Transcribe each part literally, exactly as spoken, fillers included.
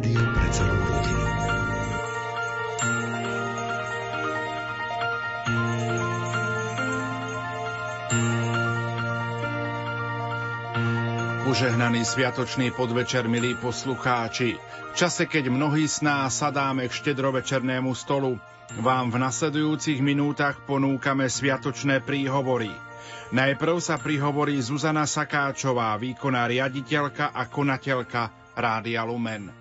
Rádio pre celú rodinu. Požehnaný sviatočný podvečer, milí poslucháči. V čase, keď mnohí z nás sadáme k štedrovečernému stolu, vám v nasledujúcich minútach ponúkame sviatočné príhovory. Najprv sa prihovorí Zuzana Sakáčová, výkonná riaditeľka a konateľka Rádia Lumen.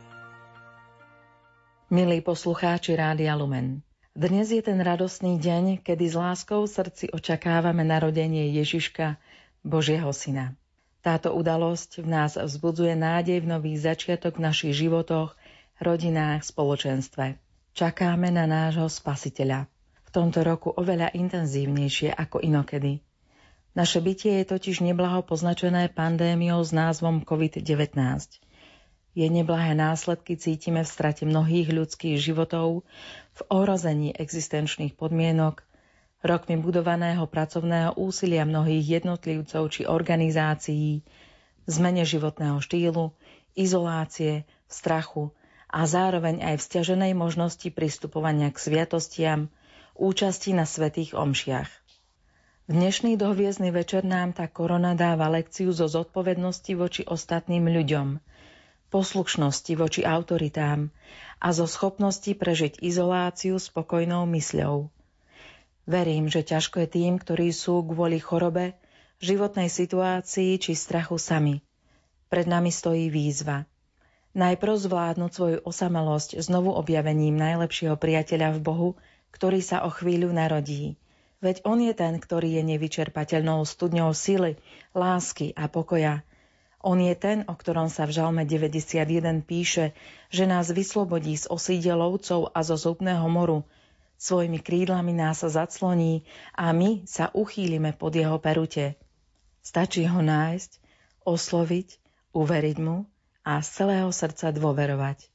Milí poslucháči Rádia Lumen, dnes je ten radostný deň, kedy s láskou v srdci očakávame narodenie Ježiška, Božieho syna. Táto udalosť v nás vzbudzuje nádej v nový začiatok v našich životoch, rodinách, spoločenstve. Čakáme na nášho Spasiteľa. V tomto roku oveľa intenzívnejšie ako inokedy. Naše bytie je totiž neblaho poznačené pandémiou s názvom COVID devätnásť. Jej neblahé následky cítime v strate mnohých ľudských životov, v ohrození existenčných podmienok, rokmi budovaného pracovného úsilia mnohých jednotlivcov či organizácií, zmene životného štýlu, izolácie, strachu a zároveň aj v sťaženej možnosti pristupovania k sviatostiam, účasti na svätých omšiach. Dnešný dohviezdny večer nám tá korona dáva lekciu zo zodpovednosti voči ostatným ľuďom, poslušnosti voči autoritám a zo schopnosti prežiť izoláciu spokojnou mysľou. Verím, že ťažko je tým, ktorí sú kvôli chorobe, životnej situácii či strachu sami. Pred nami stojí výzva. Najprv zvládnuť svoju osamelosť znovu objavením najlepšieho priateľa v Bohu, ktorý sa o chvíľu narodí. Veď on je ten, ktorý je nevyčerpateľnou studňou sily, lásky a pokoja. On je ten, o ktorom sa v Žalme deväťdesiatjeden píše, že nás vyslobodí z osíde lovcov a zo zúbneho moru, svojimi krídlami nás zacloní a my sa uchýlime pod jeho perute. Stačí ho nájsť, osloviť, uveriť mu a z celého srdca dôverovať.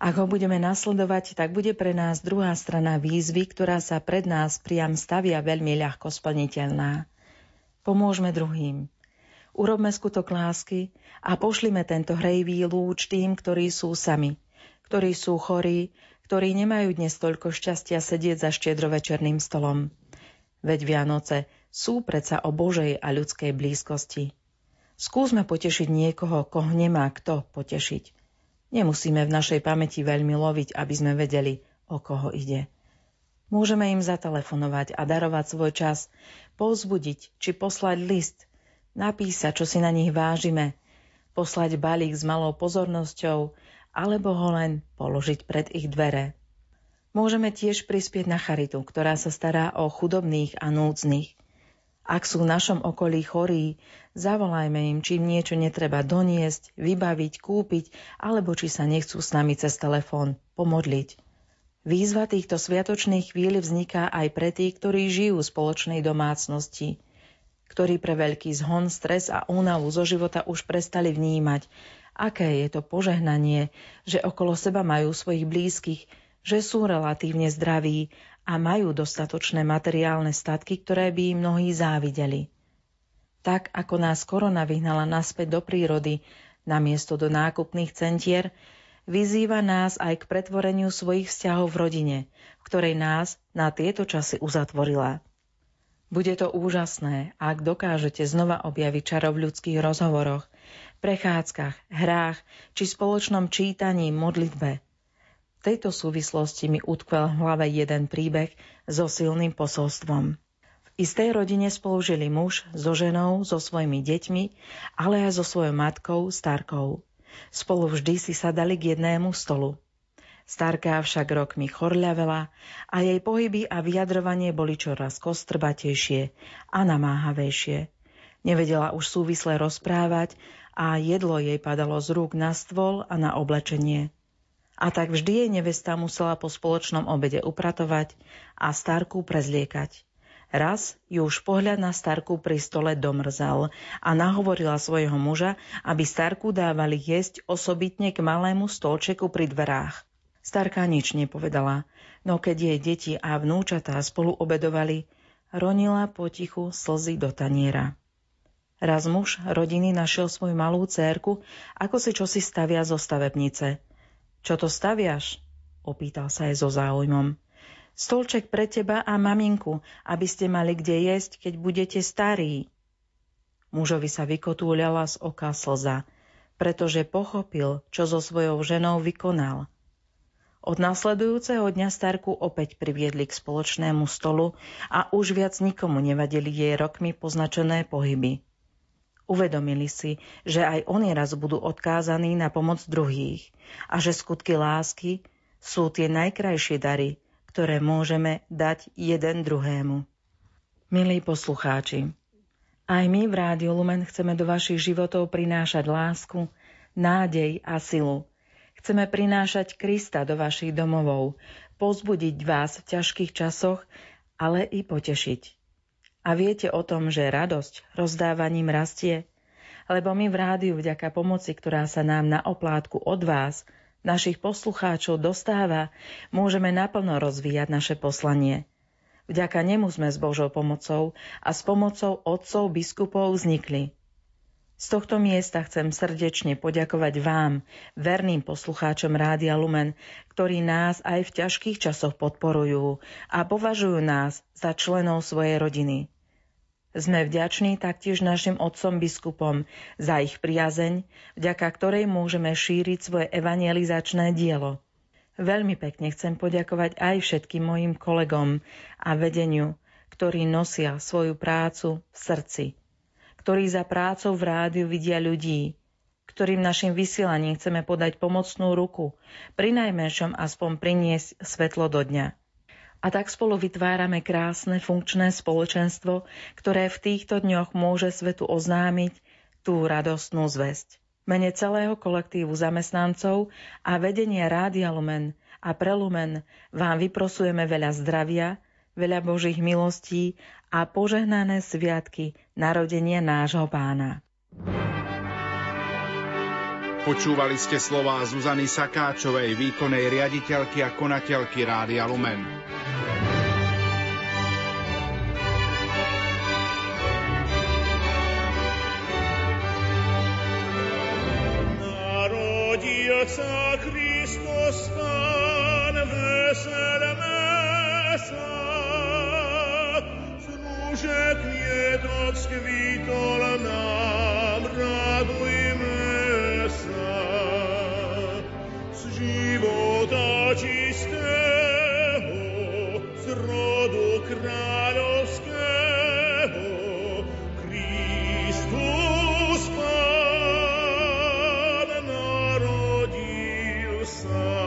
Ak ho budeme nasledovať, tak bude pre nás druhá strana výzvy, ktorá sa pred nás priam stavia, veľmi ľahko splniteľná. Pomôžme druhým. Urobme skutok lásky a pošlime tento hrejvý lúč tým, ktorí sú sami, ktorí sú chorí, ktorí nemajú dnes toľko šťastia sedieť za štiedrovečerným stolom. Veď Vianoce sú predsa o Božej a ľudskej blízkosti. Skúsme potešiť niekoho, koho nemá kto potešiť. Nemusíme v našej pamäti veľmi loviť, aby sme vedeli, o koho ide. Môžeme im zatelefonovať a darovať svoj čas, povzbudiť či poslať list, napísať, čo si na nich vážime, poslať balík s malou pozornosťou, alebo ho len položiť pred ich dvere. Môžeme tiež prispieť na charitu, ktorá sa stará o chudobných a núdznych. Ak sú v našom okolí chorí, zavolajme im, či im niečo netreba doniesť, vybaviť, kúpiť, alebo či sa nechcú s nami cez telefón pomodliť. Výzva týchto sviatočných chvíľ vzniká aj pre tých, ktorí žijú v spoločnej domácnosti, ktorí pre veľký zhon, stres a únavu zo života už prestali vnímať, aké je to požehnanie, že okolo seba majú svojich blízkych, že sú relatívne zdraví a majú dostatočné materiálne statky, ktoré by mnohí závideli. Tak, ako nás korona vyhnala naspäť do prírody, namiesto do nákupných centier, vyzýva nás aj k pretvoreniu svojich vzťahov v rodine, v ktorej nás na tieto časy uzatvorila. Bude to úžasné, ak dokážete znova objaviť čaro v ľudských rozhovoroch, prechádzkach, hrách či spoločnom čítaní, modlitbe. V tejto súvislosti mi utkvel v hlave jeden príbeh so silným posolstvom. V istej rodine spolužili muž so ženou, so svojimi deťmi, ale aj so svojou matkou, starkou. Spolu vždy si sadali k jednému stolu. Starka však rokmi chorľavela a jej pohyby a vyjadrovanie boli čoraz kostrbatejšie a namáhavejšie. Nevedela už súvisle rozprávať a jedlo jej padalo z rúk na stôl a na oblečenie. A tak vždy jej nevesta musela po spoločnom obede upratovať a starku prezliekať. Raz ju už pohľad na starku pri stole domrzal a nahovorila svojho muža, aby starku dávali jesť osobitne k malému stolčeku pri dverách. Starka nič nepovedala, no keď jej deti a vnúčatá spolu obedovali, ronila potichu slzy do taniera. Raz muž rodiny našiel svoju malú dcérku, ako si čosi stavia zo stavebnice. Čo to staviaš? Opýtal sa jej so záujmom. Stolček pre teba a maminku, aby ste mali kde jesť, keď budete starí. Mužovi sa vykotúľala z oka slza, pretože pochopil, čo so svojou ženou vykonal. Od nasledujúceho dňa starku opäť priviedli k spoločnému stolu a už viac nikomu nevadili jej rokmi poznačené pohyby. Uvedomili si, že aj oni raz budú odkázaní na pomoc druhých a že skutky lásky sú tie najkrajšie dary, ktoré môžeme dať jeden druhému. Milí poslucháči, aj my v Rádiu Lumen chceme do vašich životov prinášať lásku, nádej a silu. Chceme prinášať Krista do vašich domovov, povzbudiť vás v ťažkých časoch, ale i potešiť. A viete o tom, že radosť rozdávaním rastie? Lebo my v rádiu vďaka pomoci, ktorá sa nám na oplátku od vás, našich poslucháčov, dostáva, môžeme naplno rozvíjať naše poslanie. Vďaka nemu sme s Božou pomocou a s pomocou otcov biskupov vznikli. Z tohto miesta chcem srdečne poďakovať vám, verným poslucháčom Rádia Lumen, ktorí nás aj v ťažkých časoch podporujú a považujú nás za členov svojej rodiny. Sme vďační taktiež našim otcom biskupom za ich priazeň, vďaka ktorej môžeme šíriť svoje evangelizačné dielo. Veľmi pekne chcem poďakovať aj všetkým mojim kolegom a vedeniu, ktorí nosia svoju prácu v srdci, ktorí za prácou v rádiu vidia ľudí, ktorým našim vysielaním chceme podať pomocnú ruku, prinajmenšom aspoň priniesť svetlo do dňa. A tak spolu vytvárame krásne funkčné spoločenstvo, ktoré v týchto dňoch môže svetu oznámiť tú radostnú zvesť. Mene celého kolektívu zamestnancov a vedenia Rádia Lumen a pre Lumen vám vyprosujeme veľa zdravia, veľa Božích milostí a požehnané sviatky narodenia nášho Pána. Počúvali ste slová Zuzany Sakáčovej, výkonnej riaditeľky a konateľky Rádia Lumen. Narodil sa Kristus Pán, veselme sa. Že květok skvítol nám, radujme sa. Z života čistého, z rodu kráľovského, Kristus Pán narodil sa.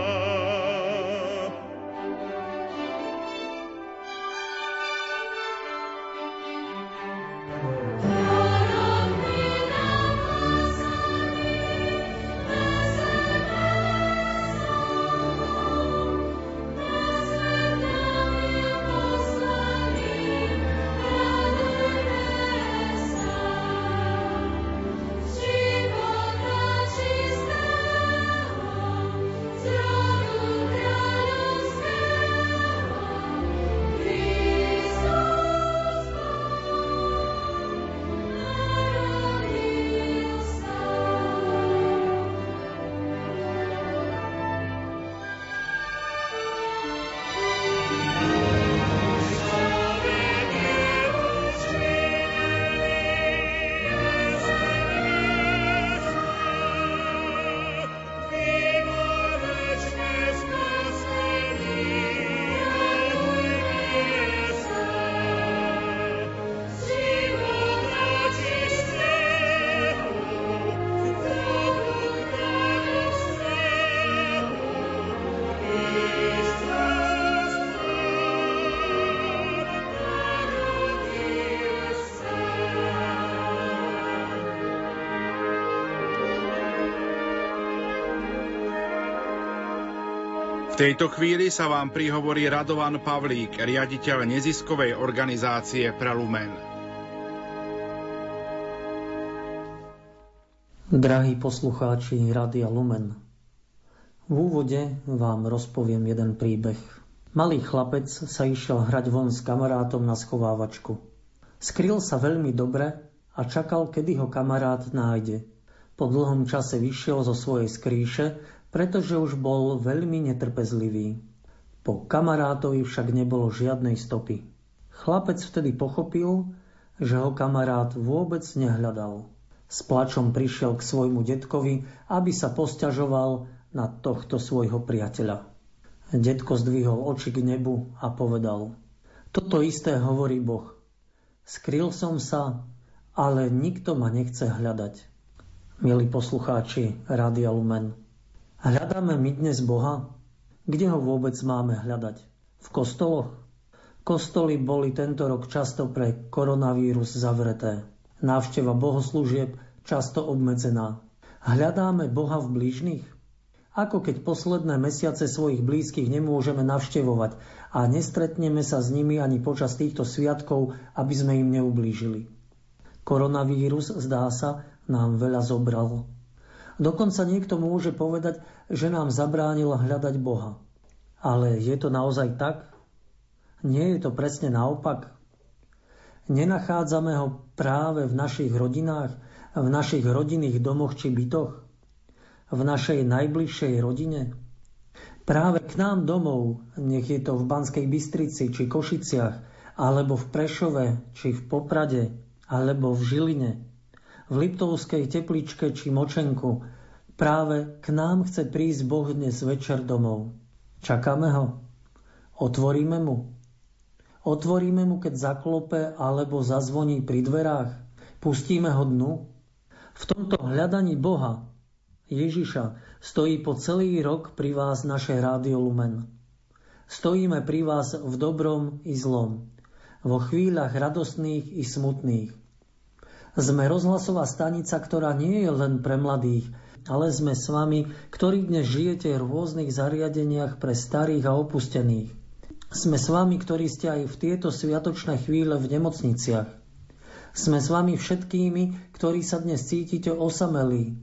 V tejto chvíli sa vám prihovorí Radovan Pavlík, riaditeľ neziskovej organizácie Pre Lumen. Drahí poslucháči Rádia Lumen, v úvode vám rozpoviem jeden príbeh. Malý chlapec sa išiel hrať von s kamarátom na schovávačku. Skryl sa veľmi dobre a čakal, kedy ho kamarát nájde. Po dlhom čase vyšiel zo svojej skrýše pretože už bol veľmi netrpezlivý. Po kamarátovi však nebolo žiadnej stopy. Chlapec vtedy pochopil, že ho kamarát vôbec nehľadal. S plačom prišiel k svojmu detkovi, aby sa posťažoval na tohto svojho priateľa. Detko zdvihol oči k nebu a povedal: "Toto isté hovorí Boh. Skryl som sa, ale nikto ma nechce hľadať." Milí poslucháči Rádia Lumen, hľadáme my dnes Boha? Kde ho vôbec máme hľadať? V kostoloch? Kostoly boli tento rok často pre koronavírus zavreté. Návšteva bohoslúžieb často obmedzená. Hľadáme Boha v blížnych? Ako keď posledné mesiace svojich blízkych nemôžeme navštevovať a nestretneme sa s nimi ani počas týchto sviatkov, aby sme im neublížili. Koronavírus, zdá sa, nám veľa zobral. Dokonca niekto môže povedať, že nám zabránil hľadať Boha. Ale je to naozaj tak? Nie je to presne naopak? Nenachádzame ho práve v našich rodinách, v našich rodinných domoch či bytoch? V našej najbližšej rodine? Práve k nám domov, nech je to v Banskej Bystrici či Košiciach, alebo v Prešove či v Poprade, alebo v Žiline, v Liptovskej Tepličke či Močenku. Práve k nám chce prísť Boh dnes večer domov. Čakáme ho? Otvoríme mu? Otvoríme mu, keď zaklope alebo zazvoní pri dverách? Pustíme ho dnu? V tomto hľadaní Boha, Ježiša, stojí po celý rok pri vás naše Rádio Lumen. Stojíme pri vás v dobrom i zlom, vo chvíľach radostných i smutných. Sme rozhlasová stanica, ktorá nie je len pre mladých, ale sme s vami, ktorí dnes žijete v rôznych zariadeniach pre starých a opustených. Sme s vami, ktorí ste aj v tieto sviatočné chvíle v nemocniciach. Sme s vami všetkými, ktorí sa dnes cítite osamelí,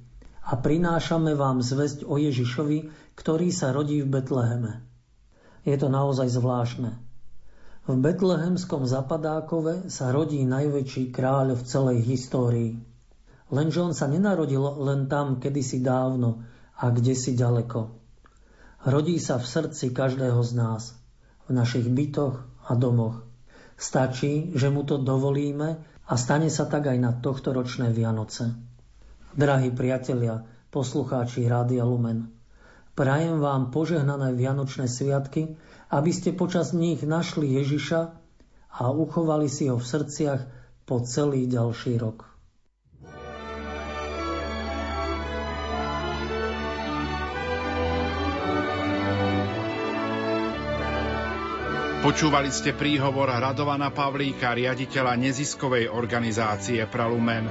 a prinášame vám zvesť o Ježišovi, ktorý sa rodí v Betleheme. Je to naozaj zvláštne. V betlehemskom Zapadákove sa rodí najväčší kráľ v celej histórii. Lenže on sa nenarodil len tam kedysi dávno a kdesi ďaleko. Rodí sa v srdci každého z nás, v našich bytoch a domoch. Stačí, že mu to dovolíme, a stane sa tak aj na tohtoročné Vianoce. Drahí priatelia, poslucháči Rádia Lumen, prajem vám požehnané Vianočné sviatky, aby ste počas nich našli Ježiša a uchovali si ho v srdciach po celý ďalší rok. Počúvali ste príhovor Radovana Pavlíka, riaditeľa neziskovej organizácie Pralumen.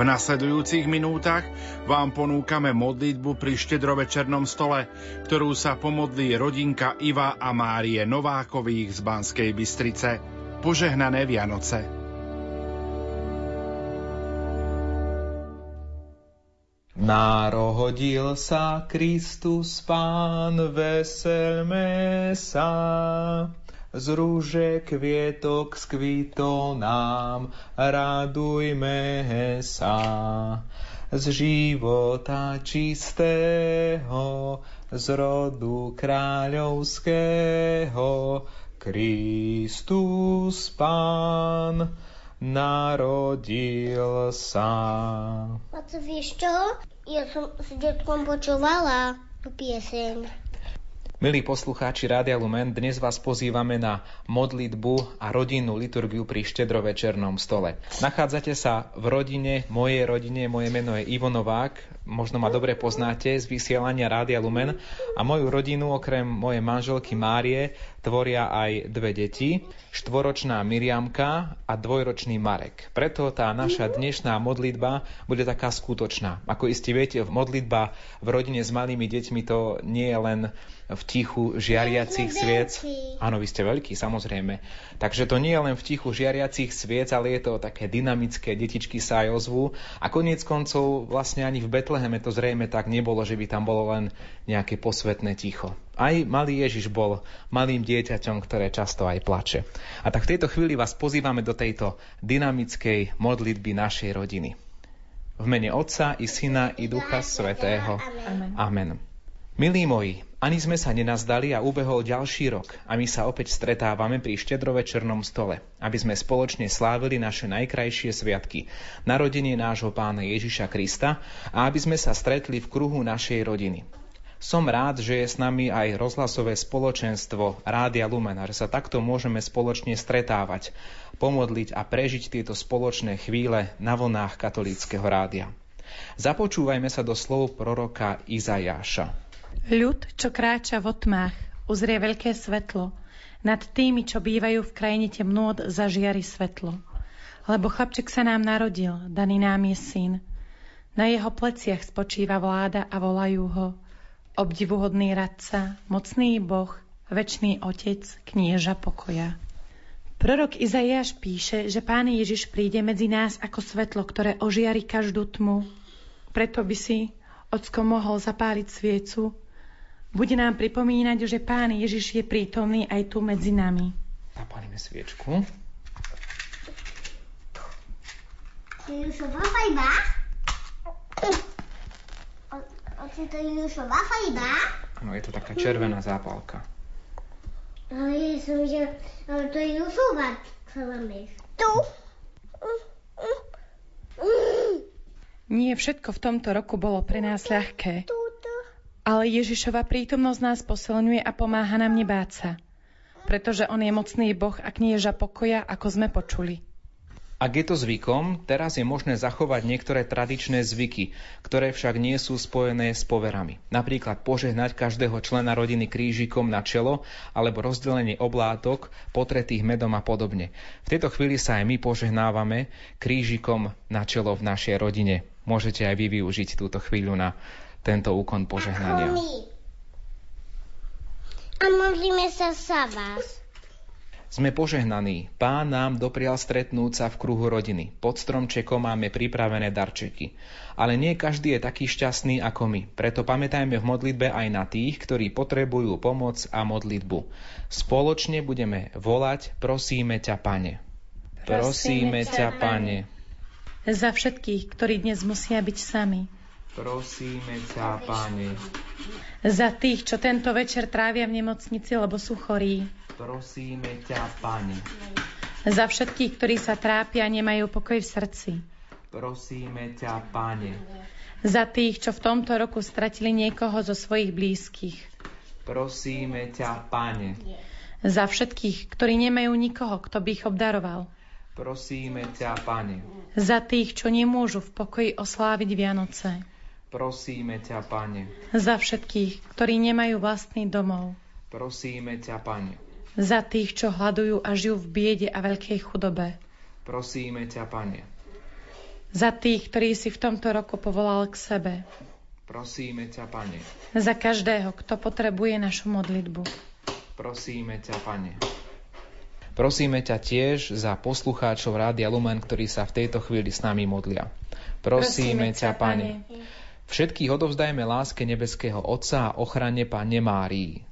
V nasledujúcich minútach vám ponúkame modlitbu pri štedrovečernom stole, ktorú sa pomodlí rodinka Iva a Márie Novákových z Banskej Bystrice. Požehnané Vianoce. Narodil sa Kristus Pán, veselme sa. Z rúže kvietok skvitol nám, radujme sa. Z života čistého, z rodu kráľovského, Kristus Pán narodil sa. A co vieš čo? Ja som s detkom počúvala tú pieseň. Milí poslucháči Rádia Lumen, dnes vás pozývame na modlitbu a rodinnú liturgiu pri štedrovečernom stole. Nachádzate sa v rodine, mojej rodine, moje meno je Ivo Novák, možno ma dobre poznáte z vysielania Rádia Lumen, a moju rodinu okrem mojej manželky Márie tvoria aj dve deti, štvoročná Miriamka a dvojročný Marek. Preto tá naša dnešná modlitba bude taká skutočná. Ako iste viete, modlitba v rodine s malými deťmi to nie je len v tichu žiariacich sviec. Áno, vy ste veľkí, samozrejme. Takže to nie je len v tichu žiariacich sviec, ale je to také dynamické, detičky sa aj ozvú. A koniec koncov vlastne ani v Betleheme to zrejme tak nebolo, že by tam bolo len nejaké posvetné ticho. Aj malý Ježiš bol malým dieťaťom, ktoré často aj plače. A tak v tejto chvíli vás pozývame do tejto dynamickej modlitby našej rodiny. V mene Otca i Syna i Ducha Svätého. Amen. Amen. Milí moji, ani sme sa nenazdali a ubehol ďalší rok a my sa opäť stretávame pri štedrovečernom stole, aby sme spoločne slávili naše najkrajšie sviatky, narodenie nášho Pána Ježiša Krista, a aby sme sa stretli v kruhu našej rodiny. Som rád, že je s nami aj rozhlasové spoločenstvo Rádia Lumen, že sa takto môžeme spoločne stretávať, pomodliť a prežiť tieto spoločné chvíle na vlnách katolíckeho rádia. Započúvajme sa do slov proroka Izajáša. Ľud, čo kráča v otmách, uzrie veľké svetlo. Nad tými, čo bývajú v krajine temnôt, zažiari svetlo. Lebo chlapček sa nám narodil, daný nám je syn. Na jeho pleciach spočíva vláda a volajú ho obdivuhodný radca, mocný Boh, večný Otec, knieža pokoja. Prorok Izajáš píše, že Pán Ježiš príde medzi nás ako svetlo, ktoré ožiari každú tmu. Preto by si Ocko mohol zapáliť sviecu. Bude nám pripomínať, že Pán Ježiš je prítomný aj tu medzi nami. Zapálime sviečku. Áno, je to taká červená zápalka. Ale som, že to je ľusová. Tu. Nie všetko v tomto roku bolo pre nás ľahké, ale Ježišova prítomnosť nás posilňuje a pomáha nám nebáť sa, pretože on je mocný Boh a knieža pokoja, ako sme počuli. Ak je to zvykom, teraz je možné zachovať niektoré tradičné zvyky, ktoré však nie sú spojené s poverami. Napríklad požehnať každého člena rodiny krížikom na čelo alebo rozdelenie oblátok, potretých medom a podobne. V tejto chvíli sa aj my požehnávame krížikom na čelo v našej rodine. Môžete aj vy využiť túto chvíľu na tento úkon požehnania. A modlíme sa za vás. Sme požehnaní. Pán nám doprial stretnúť sa v kruhu rodiny. Pod stromčekom máme pripravené darčeky. Ale nie každý je taký šťastný ako my. Preto pamätajme v modlitbe aj na tých, ktorí potrebujú pomoc a modlitbu. Spoločne budeme volať: Prosíme ťa, Pane. Prosíme ťa, Pane. Za všetkých, ktorí dnes musia byť sami. Prosíme ťa, Pane. Za tých, čo tento večer trávia v nemocnici, lebo sú chorí. Prosíme ťa, Pane. Za všetkých, ktorí sa trápia a nemajú pokoj v srdci. Prosíme ťa, Pane. Za tých, čo v tomto roku stratili niekoho zo svojich blízkych. Prosíme ťa, Pane. Za všetkých, ktorí nemajú nikoho, kto by ich obdaroval. Prosíme ťa, Pane. Za tých, čo nemôžu v pokoji osláviť Vianoce. Prosíme ťa, Pane. Za všetkých, ktorí nemajú vlastný domov. Prosíme ťa, Pane. Za tých, čo hľadujú a žijú v biede a veľkej chudobe. Prosíme ťa, Pane. za tých, ktorí si v tomto roku povolal k sebe. Prosíme ťa, Pane. Za každého, kto potrebuje našu modlitbu. Prosíme ťa, Pane. Prosíme ťa tiež za poslucháčov Rádia Lumen, ktorí sa v tejto chvíli s nami modlia. Prosíme, Prosíme ťa, Pane. Všetkých odovzdajme láske nebeského Otca a ochrane Panne Márii.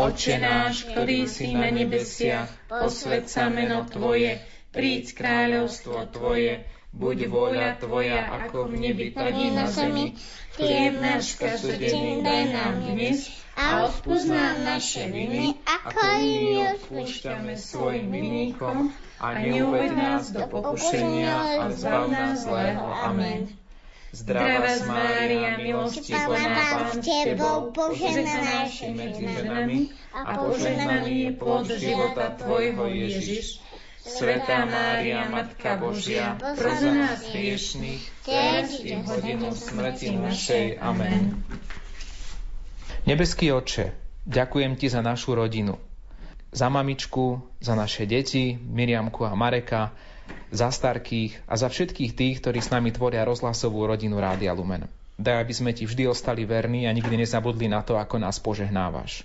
Otče náš, ktorý si na nebesiach, posväť sa meno Tvoje, príď kráľovstvo Tvoje, buď vôľa Tvoja, ako v nebi, tak i na zemi. Chlieb náš každodenný daj nám dnes a odpúsť nám naše viny, ako i my odpúšťame svojim vinníkom, a neuveď nás do pokušenia, ale zbav nás zlého. Amen. Zdravá Mária, milosti plná, s Tebou, požehnaná si medzi ženami a požehnaný je plod života Tvojho, Ježiš. Svätá Mária, Matka Božia, pros za nás hriešnych, teraz i v hodinu smrti našej. Amen. Nebeský Otče, ďakujem Ti za našu rodinu, za mamičku, za naše deti, Miriamku a Mareka, za starkých a za všetkých tých, ktorí s nami tvoria rozhlasovú rodinu Rádia Lumen. Daj, aby sme Ti vždy ostali verní a nikdy nezabudli na to, ako nás požehnávaš.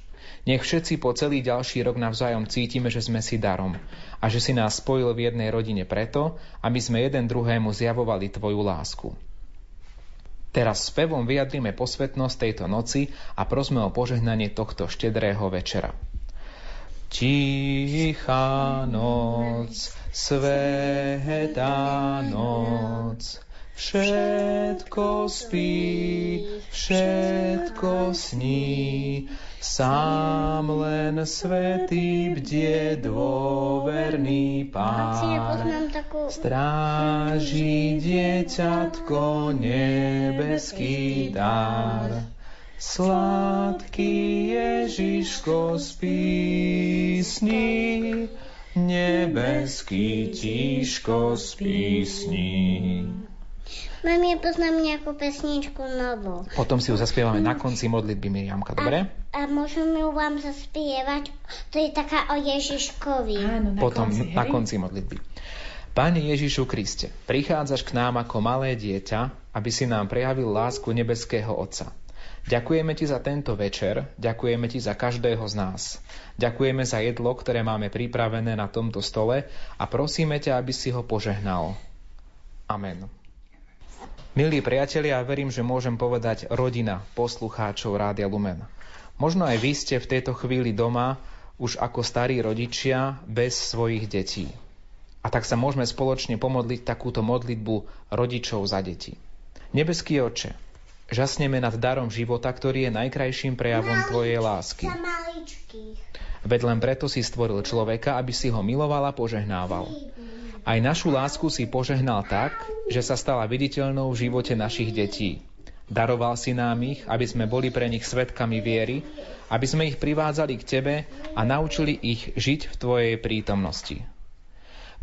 Nech všetci po celý ďalší rok navzájom cítime, že sme si darom a že si nás spojil v jednej rodine preto, aby sme jeden druhému zjavovali Tvoju lásku. Teraz spevom vyjadrime posvetnosť tejto noci a prosme o požehnanie tohto štedrého večera. Tichá noc, svätá noc, všetko spí, všetko sní, sám len svätý bdie dôverný Pán. Stráži dieťatko nebeský dar. Sladký Ježiško spí, sní, nebeský tíško spí, sní. Mami, poznám nejakú pesničku novú. Potom si ju zaspievame na konci modlitby, Miriamka, dobre? A, a môžem ju vám zaspievať? To je taká o Ježiškovi. Áno, na Potom konci, na konci modlitby. Pane Ježišu Kriste, prichádzaš k nám ako malé dieťa, aby si nám prejavil lásku nebeského Otca. Ďakujeme Ti za tento večer, ďakujeme Ti za každého z nás. Ďakujeme za jedlo, ktoré máme pripravené na tomto stole a prosíme ťa, aby si ho požehnal. Amen. Milí priatelia, ja verím, že môžem povedať rodina poslucháčov Rádia Lumen. Možno aj vy ste v tejto chvíli doma už ako starí rodičia bez svojich detí. A tak sa môžeme spoločne pomodliť takúto modlitbu rodičov za deti. Nebeský Otče, žasneme nad darom života, ktorý je najkrajším prejavom Malič, Tvojej lásky. Veď len preto si stvoril človeka, aby si ho miloval a požehnával. Aj našu lásku si požehnal tak, že sa stala viditeľnou v živote našich detí. Daroval si nám ich, aby sme boli pre nich svedkami viery, aby sme ich privádzali k Tebe a naučili ich žiť v Tvojej prítomnosti.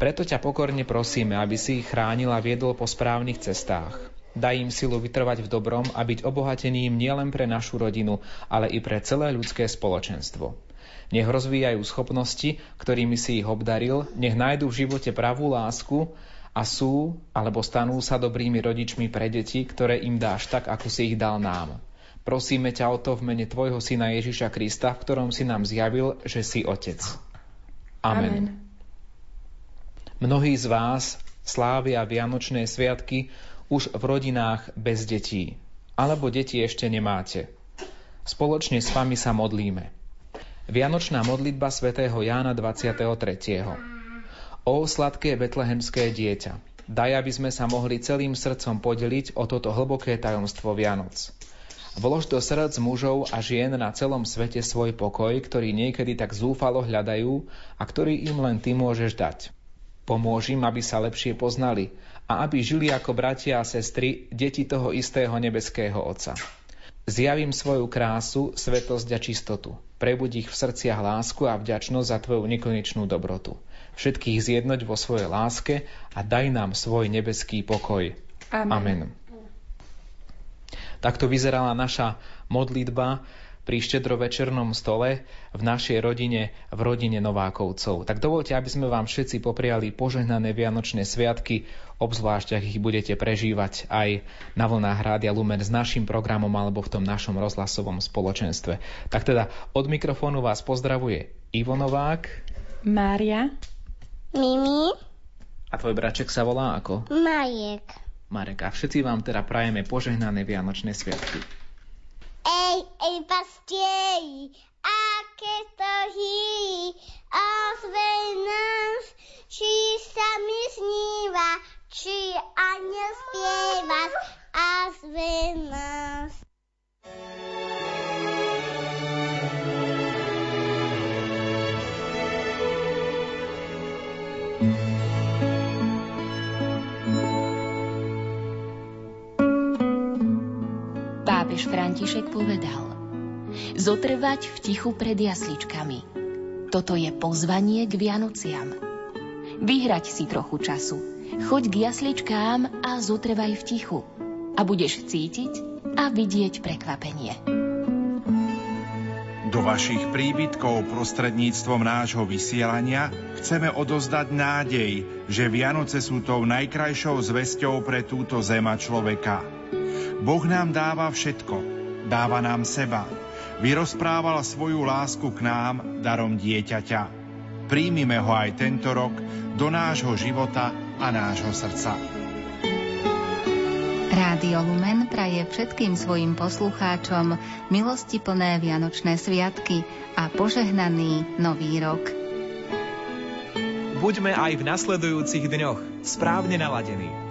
Preto ťa pokorne prosíme, aby si ich chránil a viedol po správnych cestách. Daj im silu vytrvať v dobrom a byť obohatením nielen pre našu rodinu, ale i pre celé ľudské spoločenstvo. Nech rozvíjajú schopnosti, ktorými si ich obdaril, nech nájdu v živote pravú lásku a sú, alebo stanú sa dobrými rodičmi pre deti, ktoré im dáš tak, ako si ich dal nám. Prosíme ťa o to v mene Tvojho Syna Ježiša Krista, v ktorom si nám zjavil, že si Otec. Amen. Amen. Mnohí z vás slávia vianočné sviatky už v rodinách bez detí, alebo deti ešte nemáte. Spoločne s vami sa modlíme. Vianočná modlitba svätého Jána dvadsiateho tretieho Ó sladké betlehemské dieťa, daj, aby sme sa mohli celým srdcom podeliť o toto hlboké tajomstvo Vianoc. Vlož do srdc mužov a žien na celom svete svoj pokoj, ktorý niekedy tak zúfalo hľadajú a ktorý im len Ty môžeš dať. Pomôž im, aby sa lepšie poznali a aby žili ako bratia a sestry, deti toho istého nebeského Otca. Zjavím svoju krásu, svetosť a čistotu. Prebuď ich v srdciach lásku a vďačnosť za Tvoju nekonečnú dobrotu. Všetkých zjednoť vo svojej láske a daj nám svoj nebeský pokoj. Amen. Amen. Takto vyzerala naša modlitba pri štedrovečernom stole v našej rodine, v rodine Novákovcov. Tak dovolte, aby sme vám všetci popriali požehnané vianočné sviatky, obzvlášť ak ich budete prežívať aj na vlnách Rádia Lumen s našim programom alebo v tom našom rozhlasovom spoločenstve. Tak teda od mikrofónu vás pozdravuje Ivo Novák, Mária, Mimi a tvoj braček sa volá ako? Majek. Marek, a všetci vám teda prajeme požehnané vianočné sviatky. Ej, ej, pastieri, aké to hýri, ozvej nás, či sa mi sníva, či aniel spieva, ozvej nás. Pápež František povedal: zotrvať v tichu pred jasličkami. Toto je pozvanie k Vianociam. Vyhrať si trochu času. Choď k jasličkám a zotrvaj v tichu. A budeš cítiť a vidieť prekvapenie. Do vašich príbytkov prostredníctvom nášho vysielania chceme odozdať nádej, že Vianoce sú tou najkrajšou zvesťou pre túto zem a človeka. Boh nám dáva všetko, dáva nám seba. Vyrozprával svoju lásku k nám darom dieťaťa. Príjmime ho aj tento rok do nášho života a nášho srdca. Rádio Lumen praje všetkým svojim poslucháčom milostiplné vianočné sviatky a požehnaný nový rok. Buďme aj v nasledujúcich dňoch správne naladení.